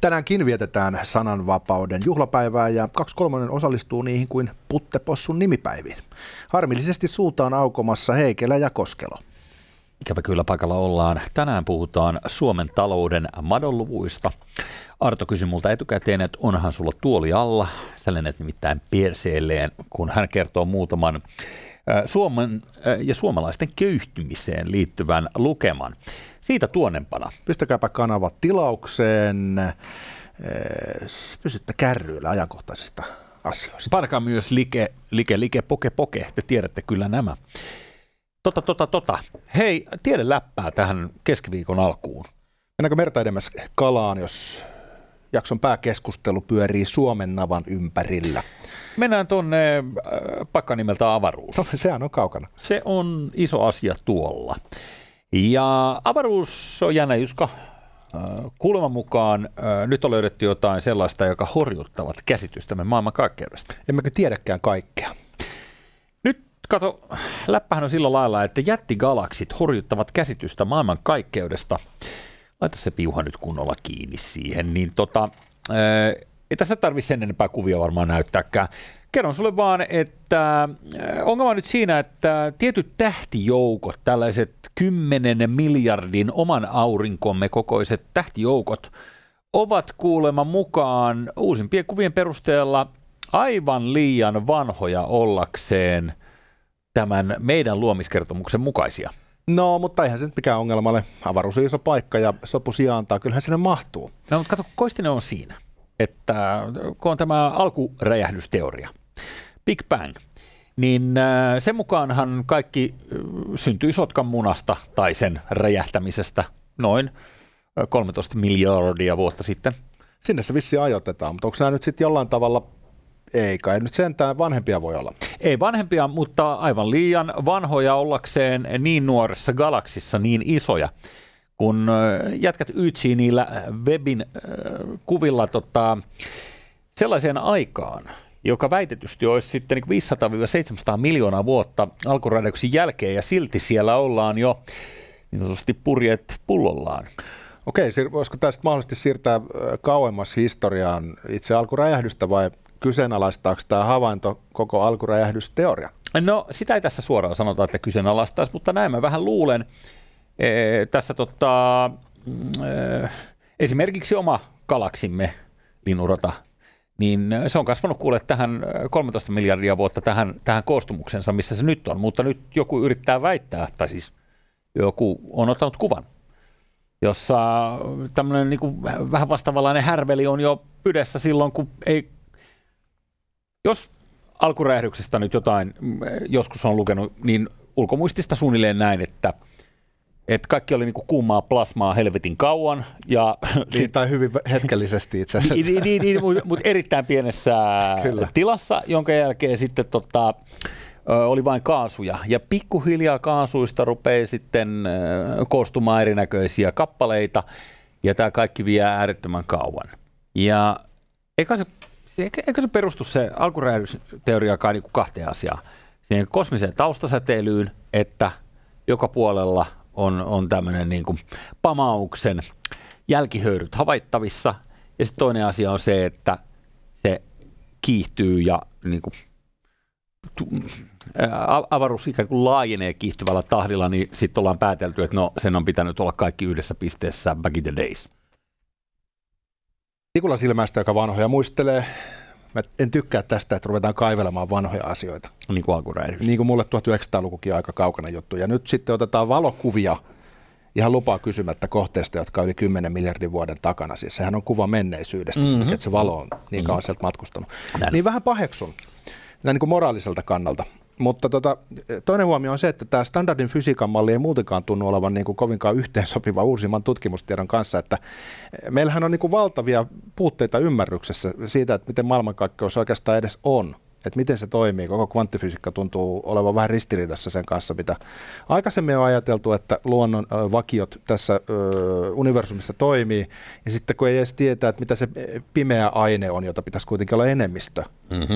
Tänäänkin vietetään sananvapauden juhlapäivää ja 23 osallistuu niihin kuin puttepossun nimipäiviin. Harmillisesti suutaan aukomassa Heikelä ja Koskelo. Ikävä kyllä paikalla ollaan. Tänään puhutaan Suomen talouden madonluvuista. Arto kysyi multa etukäteen, että onhan sulla tuoli alla. Sä lennät nimittäin perseelleen, kun hän kertoo muutaman Suomen ja suomalaisten köyhtymiseen liittyvän lukeman. Siitä tuonnempana. Pistäkääpä kanava tilaukseen. Pysytte kärryillä ajankohtaisista asioista. Parkaa myös like, poke. Te tiedätte kyllä nämä. Hei, tiede läppää tähän keskiviikon alkuun. Mennäänkö merta edemmäs kalaan, jos jakson pääkeskustelu pyörii Suomen navan ympärillä? Mennään tuonne pakka nimeltä avaruus. No, sehän on kaukana. Se on iso asia tuolla. Ja avaruus on jännä juska. Kuuleman mukaan nyt on löydetty jotain sellaista, joka horjuttavat käsitystämme maailmankaikkeudesta. Emmekö tiedäkään kaikkea? Kato, läppähän on sillä lailla, että jättigalaksit horjuttavat käsitystä maailmankaikkeudesta. Laita se piuha nyt kunnolla kiinni siihen. Niin ei tässä tarvitse sen enempää kuvia varmaan näyttääkään. Kerron sulle vaan, että ongelma nyt siinä, että tietyt tähtijoukot, tällaiset 10 miljardin oman aurinkomme kokoiset tähtijoukot, ovat kuulemma mukaan uusimpien kuvien perusteella aivan liian vanhoja ollakseen tämän meidän luomiskertomuksen mukaisia. No, mutta eihän se nyt mikään ongelma ole. Avaruus on iso paikka ja sopu sijaantaa. Kyllähän sinne mahtuu. No, mutta kato, koistinen on siinä, että kun on tämä alkuräjähdysteoria, Big Bang, niin sen mukaanhan kaikki syntyi sotkan munasta tai sen räjähtämisestä noin 13 miljardia vuotta sitten. Sinne se vissiin ajoitetaan, mutta onko nämä nyt sitten jollain tavalla... Ei kai nyt sentään vanhempia voi olla. Ei vanhempia, mutta aivan liian vanhoja ollakseen niin nuoressa galaksissa niin isoja. Kun jätkät ytsii niillä webin kuvilla sellaiseen aikaan, joka väitetysti olisi sitten 500-700 miljoonaa vuotta alkuräjähdyksen jälkeen ja silti siellä ollaan jo niin sanotusti purjeet pullollaan. Okei, voisiko tämä sitten mahdollisesti siirtää kauemmas historiaan itse alkuräjähdystä vai... Kyseenalaistaako tämä havainto koko alkuräjähdysteoria? No, sitä ei tässä suoraan sanota, että kyseenalaistaisi, mutta näin mä vähän luulen. Esimerkiksi oma galaksimme, linnunrata, niin se on kasvanut kuule tähän 13 miljardia vuotta tähän koostumuksensa, missä se nyt on. Mutta nyt joku yrittää väittää, tai siis joku on ottanut kuvan, jossa tämmöinen niin kuin vähän vastavallainen härveli on jo pydessä silloin, kun ei... Jos alkuräjähdyksestä nyt jotain joskus on lukenut, niin ulkomuistista suunnilleen näin, että kaikki oli niinku kuumaa plasmaa helvetin kauan. Ja tai hyvin hetkellisesti itse asiassa. Mutta erittäin pienessä Kyllä. tilassa, jonka jälkeen sitten oli vain kaasuja. Ja pikkuhiljaa kaasuista rupeaa sitten koostumaan erinäköisiä kappaleita, ja tämä kaikki vie äärettömän kauan. Ja eikö se perustu se alkuräjähdysteoriaakaan niin kuin kahteen asiaan? Siihen kosmiseen taustasäteilyyn, että joka puolella on tämmöinen niin kuin pamauksen jälkihöyryt havaittavissa. Ja sitten toinen asia on se, että se kiihtyy ja niin kuin, avaruus ikään kuin laajenee kiihtyvällä tahdilla, niin sitten ollaan päätelty, että no sen on pitänyt olla kaikki yhdessä pisteessä back in the days. Tikulla silmästä, joka vanhoja muistelee. Mä en tykkää tästä, että ruvetaan kaivelemaan vanhoja asioita. Niin kuin alkuräjähdys. Niin kuin mulle 1900-lukukin aika kaukana juttu. Ja nyt sitten otetaan valokuvia ihan lupaa kysymättä kohteesta, jotka on yli 10 miljardin vuoden takana. Siis sehän on kuva menneisyydestä, että se valo on niin kauan sieltä matkustanut. Näin. Niin vähän paheksun, näin niin kuin moraaliselta kannalta. Mutta toinen huomio on se, että tämä standardin fysiikan malli ei muutenkaan tunnu olevan niin kuin kovinkaan yhteensopiva uusimman tutkimustiedon kanssa. Että meillähän on niin kuin valtavia puutteita ymmärryksessä siitä, että miten maailmankaikkeus oikeastaan edes on. Että miten se toimii. Koko kvanttifysiikka tuntuu olevan vähän ristiriidassa sen kanssa, mitä aikaisemmin on ajateltu, että luonnon vakiot tässä universumissa toimii. Ja sitten kun ei edes tietää, että mitä se pimeä aine on, jota pitäisi kuitenkin olla enemmistö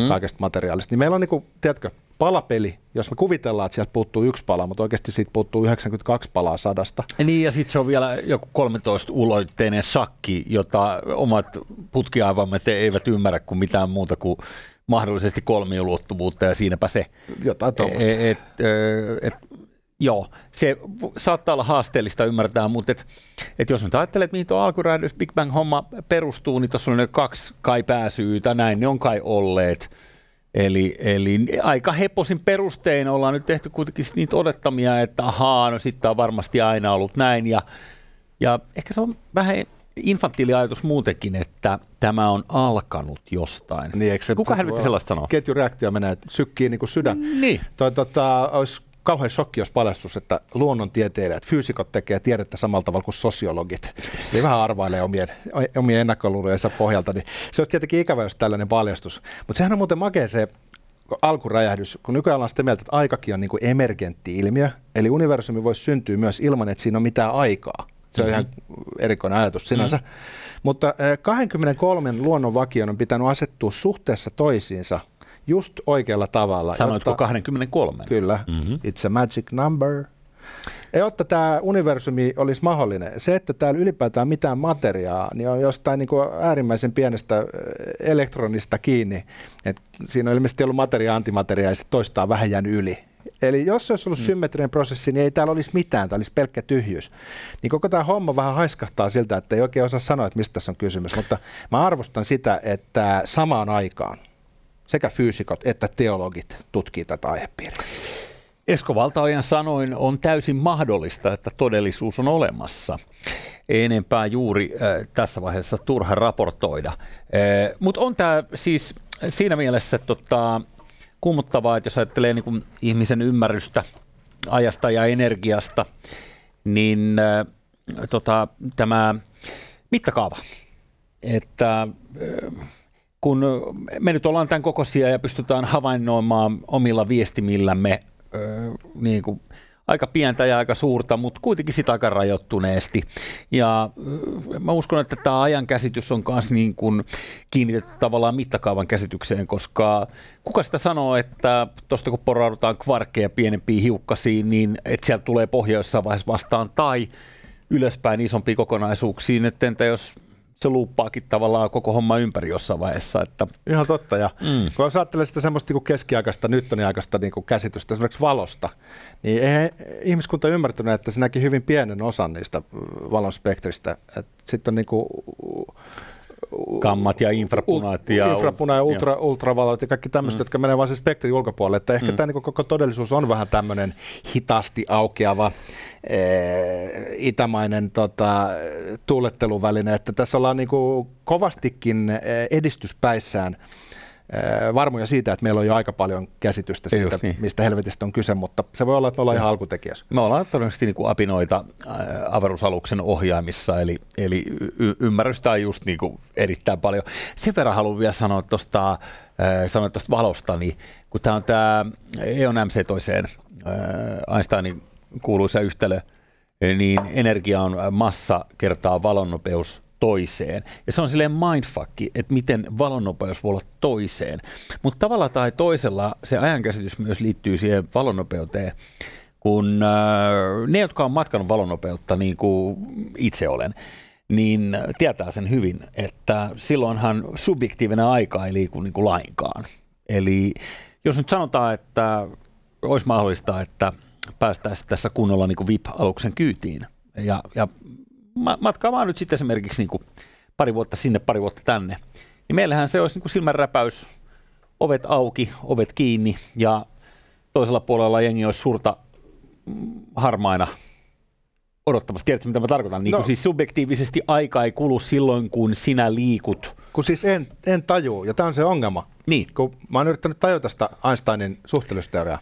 kaikesta materiaalista, niin meillä on, niin kuin, tiedätkö, palapeli, jos me kuvitellaan, että sieltä puuttuu yksi pala, mutta oikeasti siitä puuttuu 92 palaa 100. Niin, ja sitten se on vielä joku 13-uloitteinen sakki, jota omat putkiaivamme eivät ymmärrä kuin mitään muuta kuin mahdollisesti kolmiulottuvuutta, ja siinäpä se. Jotain tuommoista. Joo, se saattaa olla haasteellista ymmärtää, mutta et jos nyt ajattelet, että mihin tuo alkuräjähdys Big Bang-homma perustuu, niin tuossa on ne kaksi kai pääsyytä, näin ne on kai olleet. Eli aika hepposin perustein ollaan nyt tehty kuitenkin niitä odottamia, että ahaa, no sitten on varmasti aina ollut näin. Ja ehkä se on vähän infantiiliajatus muutenkin, että tämä on alkanut jostain. Niin, kuka helvetti sellaista sanoo? Ketjureaktio menee sykkiin niin kuin sydän. Niin. Olisi kauhean shokki, jos paljastus, että luonnontieteilijät, fyysikot tekee tiedettä samalla tavalla kuin sosiologit. Eli vähän arvailee omien ennakkoluulojensa pohjalta. Niin se olisi tietenkin ikävä, jos tällainen paljastus. Mutta sehän on muuten makea se alkuräjähdys, kun nykyään ollaan sitä mieltä, että aikakin on niin kuin emergentti-ilmiö. Eli universumi voisi syntyä myös ilman, että siinä on mitään aikaa. Se on ihan erikoinen ajatus sinänsä. Mutta 23 luonnonvakion on pitänyt asettua suhteessa toisiinsa just oikealla tavalla. Sanoitko 23? Kyllä. It's a magic number. Jotta tämä universumi olisi mahdollinen, se, että täällä ylipäätään mitään materiaa, niin on jostain niin kuin äärimmäisen pienestä elektronista kiinni. Et siinä on ilmeisesti ollut materiaa, antimateriaa, ja se toistaa vähän jäänyt yli. Eli jos se olisi ollut symmetrinen prosessi, niin ei täällä olisi mitään, täällä olisi pelkkä tyhjyys. Niin koko tämä homma vähän haiskahtaa siltä, että ei oikein osaa sanoa, että mistä tässä on kysymys, mutta mä arvostan sitä, että samaan aikaan sekä fyysikot että teologit tutkii tätä aihepiiriä. Esko Valtaojan sanoin, on täysin mahdollista, että todellisuus on olemassa. Enempää juuri tässä vaiheessa turha raportoida. Mutta on tämä siis siinä mielessä kummuttavaa, että jos ajattelee niin kuin ihmisen ymmärrystä ajasta ja energiasta, niin tämä mittakaava, että kun me nyt ollaan tämän kokoisia ja pystytään havainnoimaan omilla viestimillämme niin kuin aika pientä ja aika suurta, mutta kuitenkin sitä aika rajoittuneesti. Ja mä uskon, että tämä ajan käsitys on myös niin kuin kiinnitetty tavallaan mittakaavan käsitykseen, koska kuka sitä sanoo, että tuosta kun poraudutaan kvarkkeja pienempiin hiukkasiin, niin että sieltä tulee pohja jossain vaiheessa vastaan tai ylöspäin isompiin kokonaisuuksiin, että entä jos se luuppaakin tavallaan koko homma ympäri jossain vaiheessa. Että ihan totta. Ja kun ajattelee sitä semmoista niin keskiaikaista, nyttoniaikaista niin käsitystä, esimerkiksi valosta, niin eihän ihmiskunta ymmärtänyt, että se näki hyvin pienen osan niistä valon spektristä. Sitten on niin kuin kammat ja infrapunaat ja ultravalot ja kaikki tämmöiset, jotka menee vain se spektrin ulkopuolelle. Että ehkä tämä niin koko todellisuus on vähän tämmöinen hitaasti aukeava itämainen tuuletteluväline. Että tässä ollaan niin kovastikin edistyspäissään varmoja siitä, että meillä on jo aika paljon käsitystä siitä, niin mistä helvetistä on kyse, mutta se voi olla, että me ollaan ihan alkutekijässä. Me ollaan todennäköisesti niin kuin apinoita avaruusaluksen ohjaamissa, eli ymmärrystä on just niin kuin erittäin paljon. Sen verran haluan vielä sanoa tuosta valosta, niin kun tämä on tämä E on MC toiseen Einsteinin kuuluisa yhtälö, niin energia on massa kertaa valonnopeus toiseen. Ja se on silleen mindfucki, että miten valonnopeus voi olla toiseen. Mutta tavalla tai toisella se ajankäsitys myös liittyy siihen valonnopeuteen, kun ne, jotka on matkanut valonnopeutta, niin kuin itse olen, niin tietää sen hyvin, että silloinhan subjektiivinen aika ei liiku niin kuin lainkaan. Eli jos nyt sanotaan, että olisi mahdollista, että päästäisiin tässä kunnolla niin kuin VIP-aluksen kyytiin ja matkaa vaan nyt sitten esimerkiksi niin kuin pari vuotta sinne, pari vuotta tänne. Ja meillähän se olisi niin kuin silmänräpäys, ovet auki, ovet kiinni ja toisella puolella jengi olisi suurta harmaina odottamassa. Tiedätkö, mitä mä tarkoitan? Niin kuin siis subjektiivisesti aika ei kulu silloin, kun sinä liikut. Kun siis en tajuu, ja tämä on se ongelma. Niin. Kun mä oon yrittänyt tajuta sitä Einsteinin suhteellisuusteoriaa.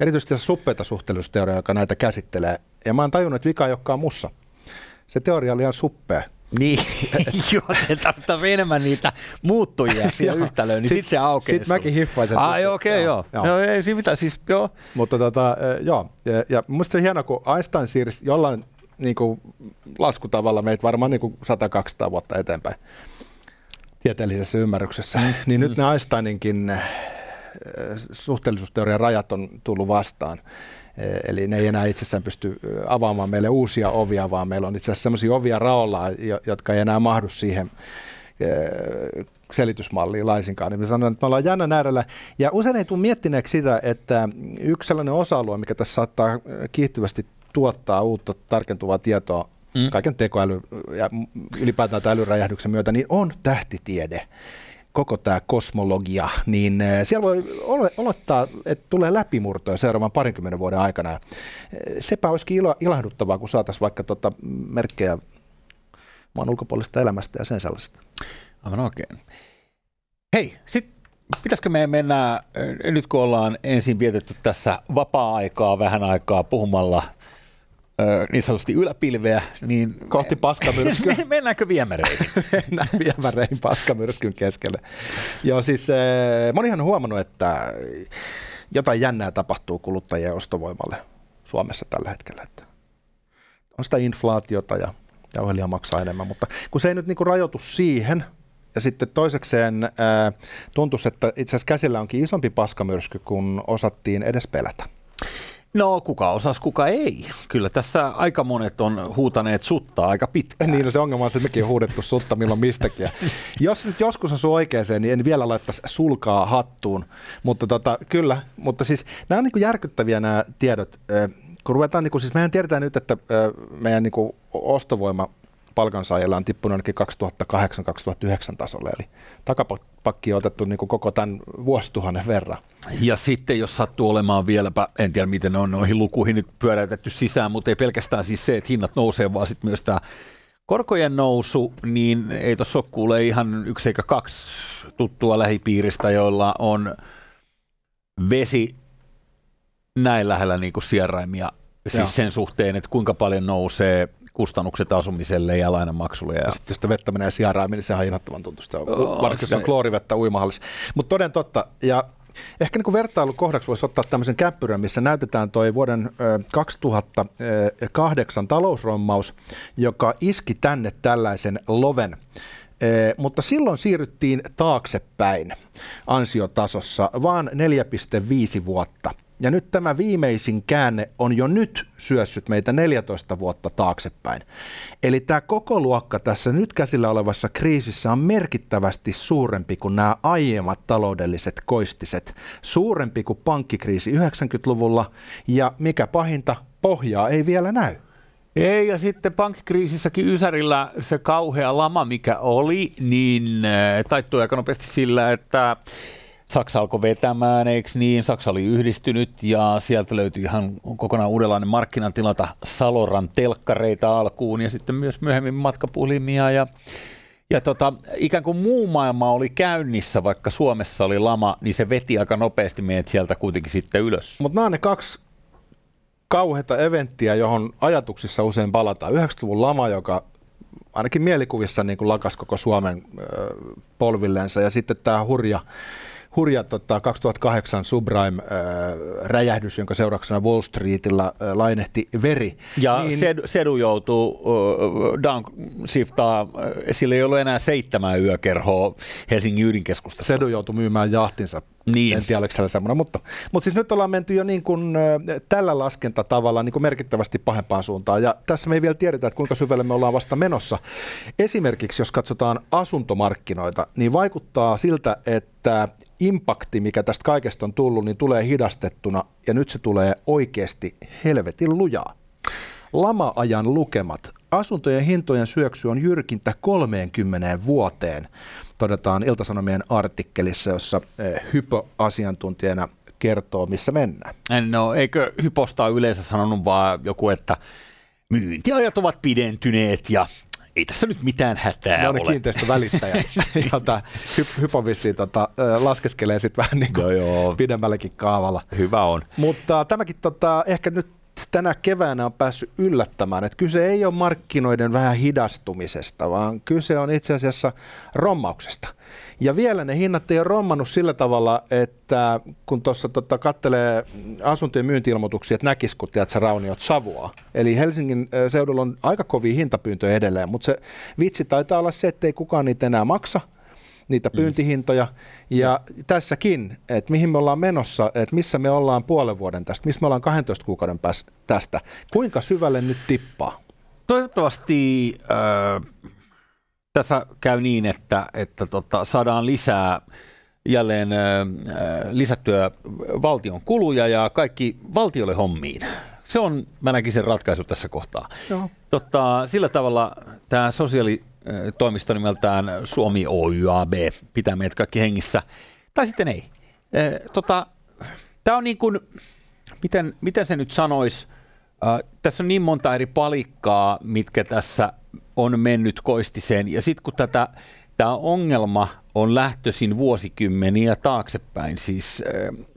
Erityisesti se suppeita suhteellisuusteoriaa, joka näitä käsittelee. Ja mä oon tajunnut, että vika ei olekaan mussa. Se teoria oli ihan suppea. Niin, joo, se tarvitsee enemmän niitä muuttujia siihen yhtälöön, niin sitten se aukeaa. Sitten mäkin hiffaisen. Okei, joo. No ei siinä mitään, siis joo. Mutta joo, ja musta on hienoa, kun Einstein siirsi jollain niin kuin laskutavalla meitä varmaan niin kuin 100-200 vuotta eteenpäin tieteellisessä ymmärryksessä, niin nyt ne Einsteininkin suhteellisuusteorian rajat on tullut vastaan. Eli ne ei enää itsessään pysty avaamaan meille uusia ovia, vaan meillä on itse asiassa sellaisia ovia raollaan, jotka ei enää mahdu siihen selitysmalliin laisinkaan. Niin me sanon, että me ollaan jännän äärellä. Ja usein ei tule miettineeksi sitä, että yksi sellainen osa-alue, mikä tässä saattaa kiihtyvästi tuottaa uutta tarkentuvaa tietoa, kaiken tekoäly ja ylipäätään älyräjähdyksen myötä, niin on tähtitiede, koko tämä kosmologia, niin siellä voi olettaa, että tulee läpimurtoja seuraavan 20 vuoden aikana. Sepä olisikin ilahduttavaa, kun saataisiin vaikka merkkejä maan ulkopuolista elämästä ja sen sellaista. Aivan oikein. Hei, sitten pitäisikö meidän mennä, nyt kun ollaan ensin vietetty tässä vapaa-aikaa vähän aikaa puhumalla niin sanotusti yläpilveä, niin kohti paskamyrskyn. Mennäänkö viemäreihin? Mennään viemäreihin paskamyrskyn keskelle. Joo, siis monihan on huomannut, että jotain jännää tapahtuu kuluttajien ostovoimalle Suomessa tällä hetkellä. Että on sitä inflaatiota ja jauhelia maksaa enemmän, mutta kun se ei nyt niinku rajoitu siihen, ja sitten toisekseen tuntuisi, että itse asiassa käsillä onkin isompi paskamyrsky, kun osattiin edes pelätä. No, kuka osasi, kuka ei. Kyllä tässä aika monet on huutaneet sutta aika pitkään. Niin, no se ongelma on se, että mekin on huudettu sutta milloin mistäkin. Jos nyt joskus asuu oikeeseen, niin en vielä laittaisi sulkaa hattuun. Mutta kyllä, mutta siis nämä on niin kuin järkyttäviä nämä tiedot. Kun ruvetaan, niin kuin, siis mehän tiedetään nyt, että meidän niin kuin ostovoima palkansaajilla on tippunut ainakin 2008-2009 tasolle, eli takapakki on otettu niin kuin koko tämän vuosituhannen verran. Ja sitten jos sattuu olemaan vieläpä, en tiedä miten on noihin lukuihin nyt pyöräytetty sisään, mutta ei pelkästään siis se, että hinnat nousee, vaan sitten myös tämä korkojen nousu, niin ei tuossa ole kuule ihan yksi eikä kaksi tuttua lähipiiristä, joilla on vesi näin lähellä niin kuin sieraimia, siis sen suhteen, että kuinka paljon nousee kustannukset asumiselle ja lainanmaksulle. Ja sitten sitä vettä menee sieraimiin, niin se on inhottavan tuntusta. Varsinkin se on kloorivettä uimahallissa. Mutta toden totta. Ja ehkä niin kuin vertailukohdaksi voisi ottaa tämmöisen käppyrän, missä näytetään toi vuoden 2008 talousrommaus, joka iski tänne tällaisen loven. Mutta silloin siirryttiin taaksepäin ansiotasossa vaan 4,5 vuotta. Ja nyt tämä viimeisin käänne on jo nyt syössyt meitä 14 vuotta taaksepäin. Eli tämä koko luokka tässä nyt käsillä olevassa kriisissä on merkittävästi suurempi kuin nämä aiemmat taloudelliset koistiset. Suurempi kuin pankkikriisi 90-luvulla ja mikä pahinta, pohjaa ei vielä näy. Ei, ja sitten pankkikriisissäkin ysärillä se kauhea lama, mikä oli, niin taittui aika nopeasti sillä, että Saksa alkoi vetämään, eikö niin? Saksa oli yhdistynyt ja sieltä löytyi ihan kokonaan uudenlainen markkinatilata Saloran telkkareita alkuun ja sitten myös myöhemmin matkapuhelimia. Ja ikään kuin muu maailma oli käynnissä, vaikka Suomessa oli lama, niin se veti aika nopeasti meidät sieltä kuitenkin sitten ylös. Mutta nämä on ne kaksi kauheata eventtiä, johon ajatuksissa usein palataan. 90-luvun lama, joka ainakin mielikuvissa niin kuin lakasi koko Suomen polvilleensa, ja sitten tämä hurja 2008 subprime-räjähdys, jonka seurauksena Wall Streetillä lainehti veri. Ja niin Sedu joutuu downshiftaa, sillä ei ollut enää 7 yökerhoa Helsingin ydinkeskustassa. Sedu joutui myymään jahtinsa. Niin. En tiedä, oliko siellä semmoinen, mutta siis nyt ollaan menty jo niin kuin tällä laskentatavalla niin kuin merkittävästi pahempaan suuntaan, ja tässä me ei vielä tiedetä, että kuinka syvälle me ollaan vasta menossa. Esimerkiksi jos katsotaan asuntomarkkinoita, niin vaikuttaa siltä, että impakti, mikä tästä kaikesta on tullut, niin tulee hidastettuna, ja nyt se tulee oikeasti helvetin lujaa. Lama-ajan lukemat. Asuntojen hintojen syöksy on jyrkintä 30 vuoteen, todetaan Ilta-Sanomien artikkelissa, jossa hypoasiantuntijana kertoo, missä mennään. No, eikö hyposta yleensä sanonut vaan joku, että myyntiajat ovat pidentyneet ja ei tässä nyt mitään hätää ole. Ne on kiinteistövälittäjät, jota hypovissiin laskeskelee sitten vähän niin kuin pidemmälläkin kaavalla. Hyvä on. Mutta tämäkin ehkä nyt tänä keväänä on päässyt yllättämään, että kyse ei ole markkinoiden vähän hidastumisesta, vaan kyse on itse asiassa rommauksesta. Ja vielä ne hinnat ei ole rommannut sillä tavalla, että kun tuossa katselee asuntojen myynti-ilmoituksia, että näkisi, kun tiedät, sä rauniot savuaa. Eli Helsingin seudulla on aika kovia hintapyyntöjä edelleen, mutta se vitsi taitaa olla se, että ei kukaan niitä enää maksa. niitä pyyntihintoja. Ja tässäkin, että mihin me ollaan menossa, että missä me ollaan puolen vuoden tästä, missä me ollaan 12 kuukauden päästä tästä. Kuinka syvälle nyt tippaa? Toivottavasti tässä käy niin, että saadaan lisää jälleen lisättyä valtion kuluja ja kaikki valtiolle hommiin. Se on, mä näkisin ratkaisu tässä kohtaa. Sillä tavalla tämä sosiaalitoimisto nimeltään Suomi Oy AB pitää meidät kaikki hengissä. Tai sitten ei. Tämä on niin kuin, miten se nyt sanoisi, tässä on niin monta eri palikkaa, mitkä tässä on mennyt koistiseen. Ja sitten kun tämä ongelma on lähtöisin vuosikymmeniä taaksepäin, siis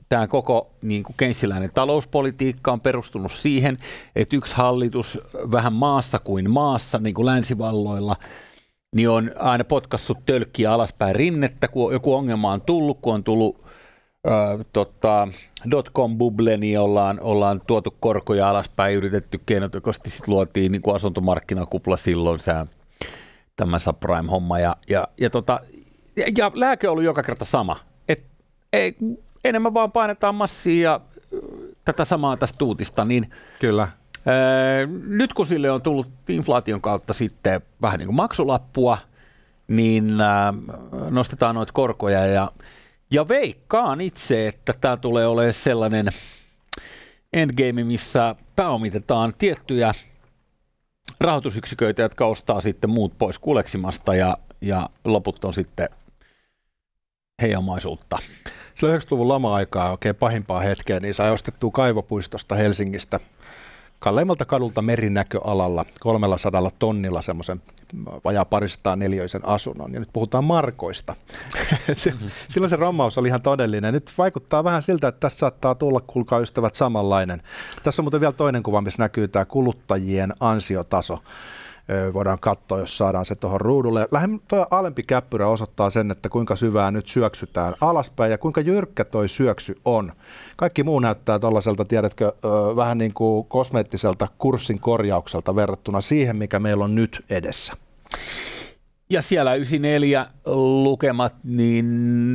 tämä koko niin kuin keynesiläinen talouspolitiikka on perustunut siihen, että yksi hallitus vähän maassa kuin maassa, niin kuin länsivalloilla, niin on aina potkassut tölkkiä alaspäin rinnettä, kun joku ongelma on tullut, kun on tullut dotcom-buble, niin ollaan tuotu korkoja alaspäin, yritetty keinotekoisesti, sitten luotiin niin kuin asuntomarkkinakupla silloin, tämä subprime-homma, ja lääke on ollut joka kerta sama, että enemmän vaan painetaan massia ja tätä samaa tästä tuutista, niin kyllä. Nyt kun sille on tullut inflaation kautta sitten vähän niin kuin maksulappua, niin nostetaan noita korkoja ja veikkaan itse, että tämä tulee olemaan sellainen endgame, missä pääomitetaan tiettyjä rahoitusyksiköitä, jotka ostaa sitten muut pois kuleksimasta ja loput on sitten heidän omaisuutta. Silloin 90-luvun lama-aikaa, oikein pahimpaa hetkeä, niin sai ostettua kaivopuistosta Helsingistä kalleimmalta kadulta merinäköalalla 300 tonnilla semmoisen vajaa 200 neliöisen asunnon. Ja nyt puhutaan markoista. Silloin se rammaus oli ihan todellinen. Nyt vaikuttaa vähän siltä, että tässä saattaa tulla, kuulkaa ystävät, samanlainen. Tässä on muuten vielä toinen kuva, missä näkyy tämä kuluttajien ansiotaso. Voidaan katsoa, jos saadaan se tuohon ruudulle. Tuo alempi käppyrä osoittaa sen, että kuinka syvää nyt syöksytään alaspäin ja kuinka jyrkkä toi syöksy on. Kaikki muu näyttää tuollaiselta, tiedätkö, vähän niin kuin kosmeettiselta kurssin korjaukselta verrattuna siihen, mikä meillä on nyt edessä. Ja siellä 94 lukemat, niin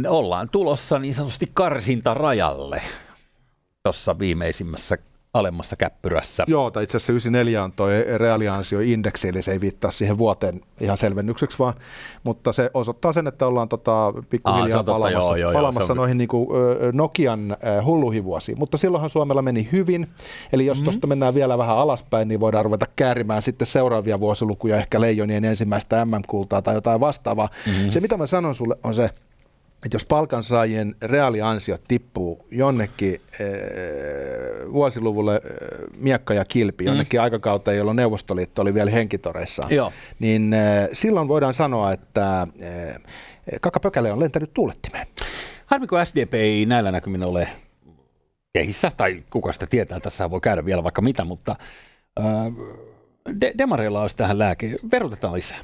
ollaan tulossa niin sanotusti karsintarajalle tuossa viimeisimmässä alemmassa käppyrässä. Joo, tai itse asiassa 94 on toi reaaliansioindeksi, eli se ei viittaa siihen vuoteen ihan selvennykseksi vaan, mutta se osoittaa sen, että ollaan pikkuhiljaa palamassa noihin niinku Nokian hulluhivuosiin, mutta silloinhan Suomella meni hyvin, eli jos tuosta mennään vielä vähän alaspäin, niin voidaan ruveta käärimään sitten seuraavia vuosilukuja, ehkä leijonien ensimmäistä MM-kultaa tai jotain vastaavaa. Se, mitä mä sanon sulle, on se, että jos palkansaajien reaaliansiot tippuu jonnekin vuosiluvulle miekka ja kilpi, jonnekin aikakauteen, jolloin Neuvostoliitto oli vielä henkitoreissaan, niin silloin voidaan sanoa, että kakapökäle on lentänyt tuulettimeen. Harmi, kun SDP ei näillä näkymin ole kehissä, tai kuka sitä tietää, tässä voi käydä vielä vaikka mitä, mutta demareilla olisi tähän lääke, verotetaan lisää.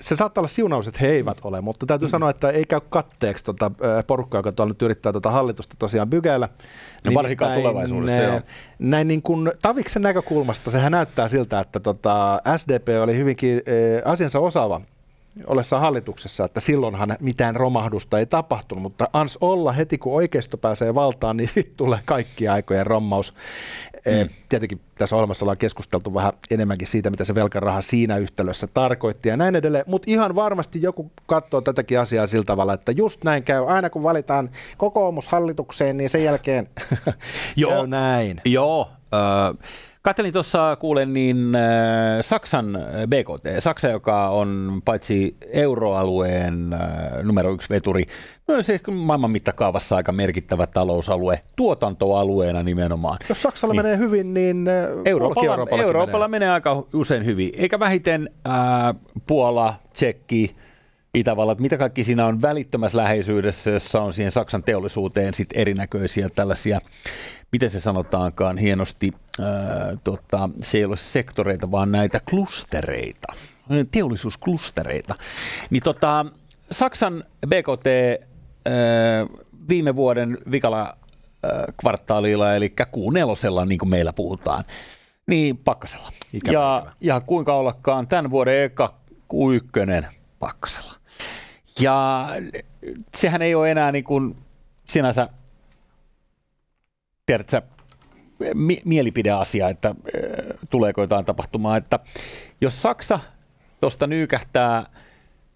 Se saattaa olla siunaus, että he eivät ole, mutta täytyy sanoa, että ei käy katteeksi porukkaa, joka tuolla nyt yrittää hallitusta tosiaan bygeillä. No varsinkaan tulevaisuudessa. Näin niin kuin Taviksen näkökulmasta sehän näyttää siltä, että SDP oli hyvinkin asiansa osaava olessa hallituksessa, että silloinhan mitään romahdusta ei tapahtunut, mutta ans olla heti kun oikeisto pääsee valtaan, niin sitten tulee kaikkia aikojen rommaus. Tietenkin tässä ohjelmassa ollaan keskusteltu vähän enemmänkin siitä, mitä se velkaraha siinä yhtälössä tarkoitti ja näin edelleen, mutta ihan varmasti joku katsoo tätäkin asiaa sillä tavalla, että just näin käy, aina kun valitaan kokoomus hallitukseen, niin sen jälkeen käy näin. Joo. Katselin tuossa, kuulen, niin Saksan BKT, Saksa, joka on paitsi euroalueen numero 1 veturi, myös maailman mittakaavassa aika merkittävä talousalue, tuotantoalueena nimenomaan. Jos Saksalla menee hyvin, niin Euroopalla menee aika usein hyvin, eikä vähiten Puola, Tsekki, Itävallat, mitä kaikki siinä on välittömässä läheisyydessä, jossa on siihen Saksan teollisuuteen sit erinäköisiä tällaisia, miten se sanotaankaan hienosti, se ei ole sektoreita, vaan näitä klustereita, teollisuusklustereita. Niin Saksan BKT viime vuoden vikalla kvartaalilla, eli Q4, niin kuin meillä puhutaan, niin pakkasella. Ja kuinka ollakaan, tämän vuoden eka Q1 pakkasella. Ja sehän ei ole enää niin kuin sinänsä, tiedätkö, mielipideasia, että tuleeko jotain tapahtumaan. Että jos Saksa tuosta nyykähtää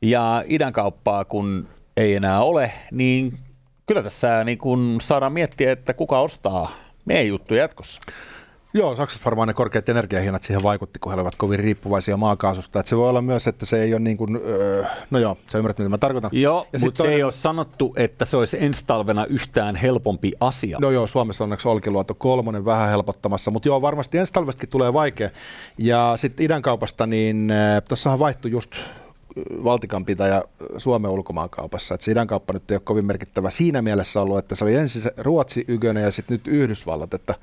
ja idän kauppaa kun ei enää ole, niin kyllä tässä niin kun saadaan miettiä, että kuka ostaa meidän juttuja jatkossa. Joo, Saksassa varmaan ne korkeat energiahinnat siihen vaikutti, kun he olivat kovin riippuvaisia maakaasusta. Et se voi olla myös, että se ei ole niin kuin, no joo, sä ymmärrät mitä mä tarkoitan. Joo, mutta se ei ole sanottu, että se olisi ensi talvena yhtään helpompi asia. No joo, Suomessa onneksi Olkiluoto kolmonen vähän helpottamassa, mutta joo, varmasti ensi talvestakin tulee vaikea. Ja sitten idänkaupasta, niin tuossahan vaihtui just valtikanpitäjä Suomen ulkomaankaupassa. Et se idänkauppa nyt ei ole kovin merkittävä siinä mielessä ollut, että se oli ensin se Ruotsi ykkönen ja sitten nyt Yhdysvallat, että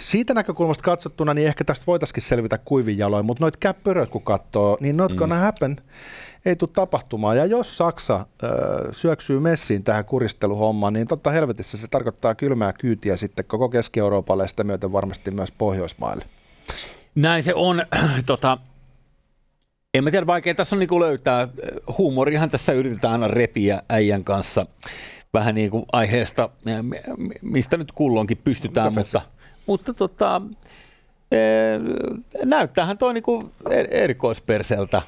siitä näkökulmasta katsottuna, niin ehkä tästä voitaisiin selvitä kuivin jaloin, mutta noita käppyröitä kun katsoo, niin not gonna happen, ei tule tapahtumaan. Ja jos Saksa syöksyy messiin tähän kuristeluhommaan, niin totta helvetissä se tarkoittaa kylmää kyytiä sitten koko Keski-Euroopalle ja sitä myöten varmasti myös Pohjoismaille. Näin se on. En mä tiedä, vaikea tässä on niin kuin löytää. Huumorihan tässä yritetään aina repiä äijän kanssa. Vähän niin kuin aiheesta, mistä nyt kulloinkin pystytään, mutta näyttäähän toi niin kuin erikoisperseltä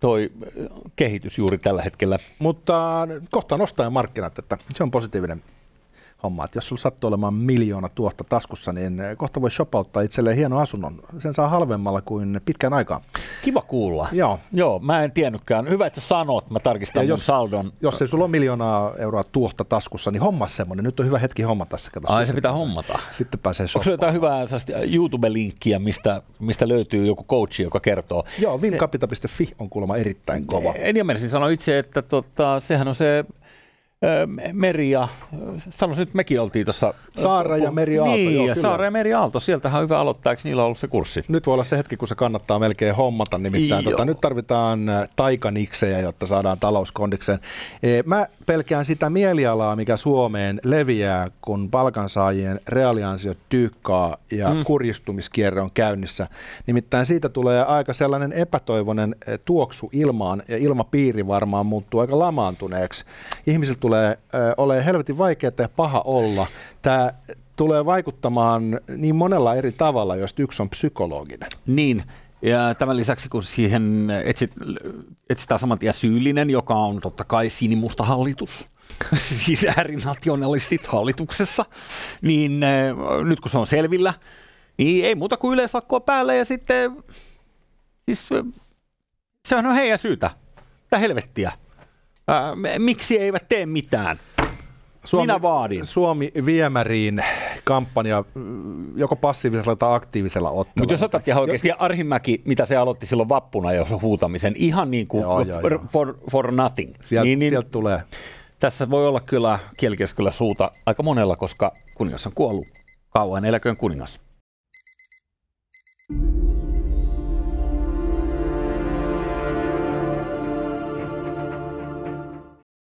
toi kehitys juuri tällä hetkellä. Mutta kohtaan ostajan markkinat, että se on positiivinen homma, että jos sulla sattuu olemaan 1 miljoona tuotta taskussa, niin kohta voi shopauttaa itselleen hieno asunnon. Sen saa halvemmalla kuin pitkään aikaan. Kiva kuulla. Joo, mä en tiennytkään. Hyvä, että sä sanot, mä tarkistan mun saldon. Jos ei sulla ole 1 miljoonaa euroa tuotta taskussa, niin homma semmoinen. Nyt on hyvä hetki hommata se. Ai, se pitää hommata. Sitten pääsee shoppaamaan. Onko se jotain hyvää YouTube-linkkiä, mistä löytyy joku coachi, joka kertoo? Joo, vinkapinta.fi on kuulemma erittäin kova. En menisin sanoa itse, että sehän on se Meri ja, sanoisin nyt mekin oltiin tuossa. Saara ja Meri Aalto. Niin, joo, Saara ja Meri Aalto. Sieltähän on hyvä aloittaa, eikö niillä ollut se kurssi? Nyt voi olla se hetki, kun se kannattaa melkein hommata nimittäin. Nyt tarvitaan taikaniksejä, jotta saadaan talouskondikseen. Mä pelkään sitä mielialaa, mikä Suomeen leviää, kun palkansaajien reaaliansiot tyykkaa ja kurjistumiskierre on käynnissä. Nimittäin siitä tulee aika sellainen epätoivoinen tuoksu ilmaan, ja ilmapiiri varmaan muuttuu aika lamaantuneeksi. Ihmisiltä tulee olemaan helvetin vaikeaa ja paha olla. Tämä tulee vaikuttamaan niin monella eri tavalla, jos yksi on psykologinen. Niin, ja tämän lisäksi kun siihen etsitään saman tien syyllinen, joka on totta kai sinimusta hallitus, siis äärinationalistit hallituksessa, niin nyt kun se on selvillä, niin ei muuta kuin yleislakkoa päälle ja sitten siis, sehän on heidän syytä, mitä helvettiä. Miksi eivät tee mitään? Minä vaadin. Suomi viemäriin -kampanja joko passiivisella tai aktiivisella otteella. Mutta jos otat ihan oikeasti, ja Arhinmäki, mitä se aloitti silloin vappuna jo huutamisen, ihan niin kuin for nothing. Sieltä tulee. Tässä voi olla kyllä kielikieskyllä suuta aika monella, koska kuningas on kuollut. Kauan eläköön kuningas.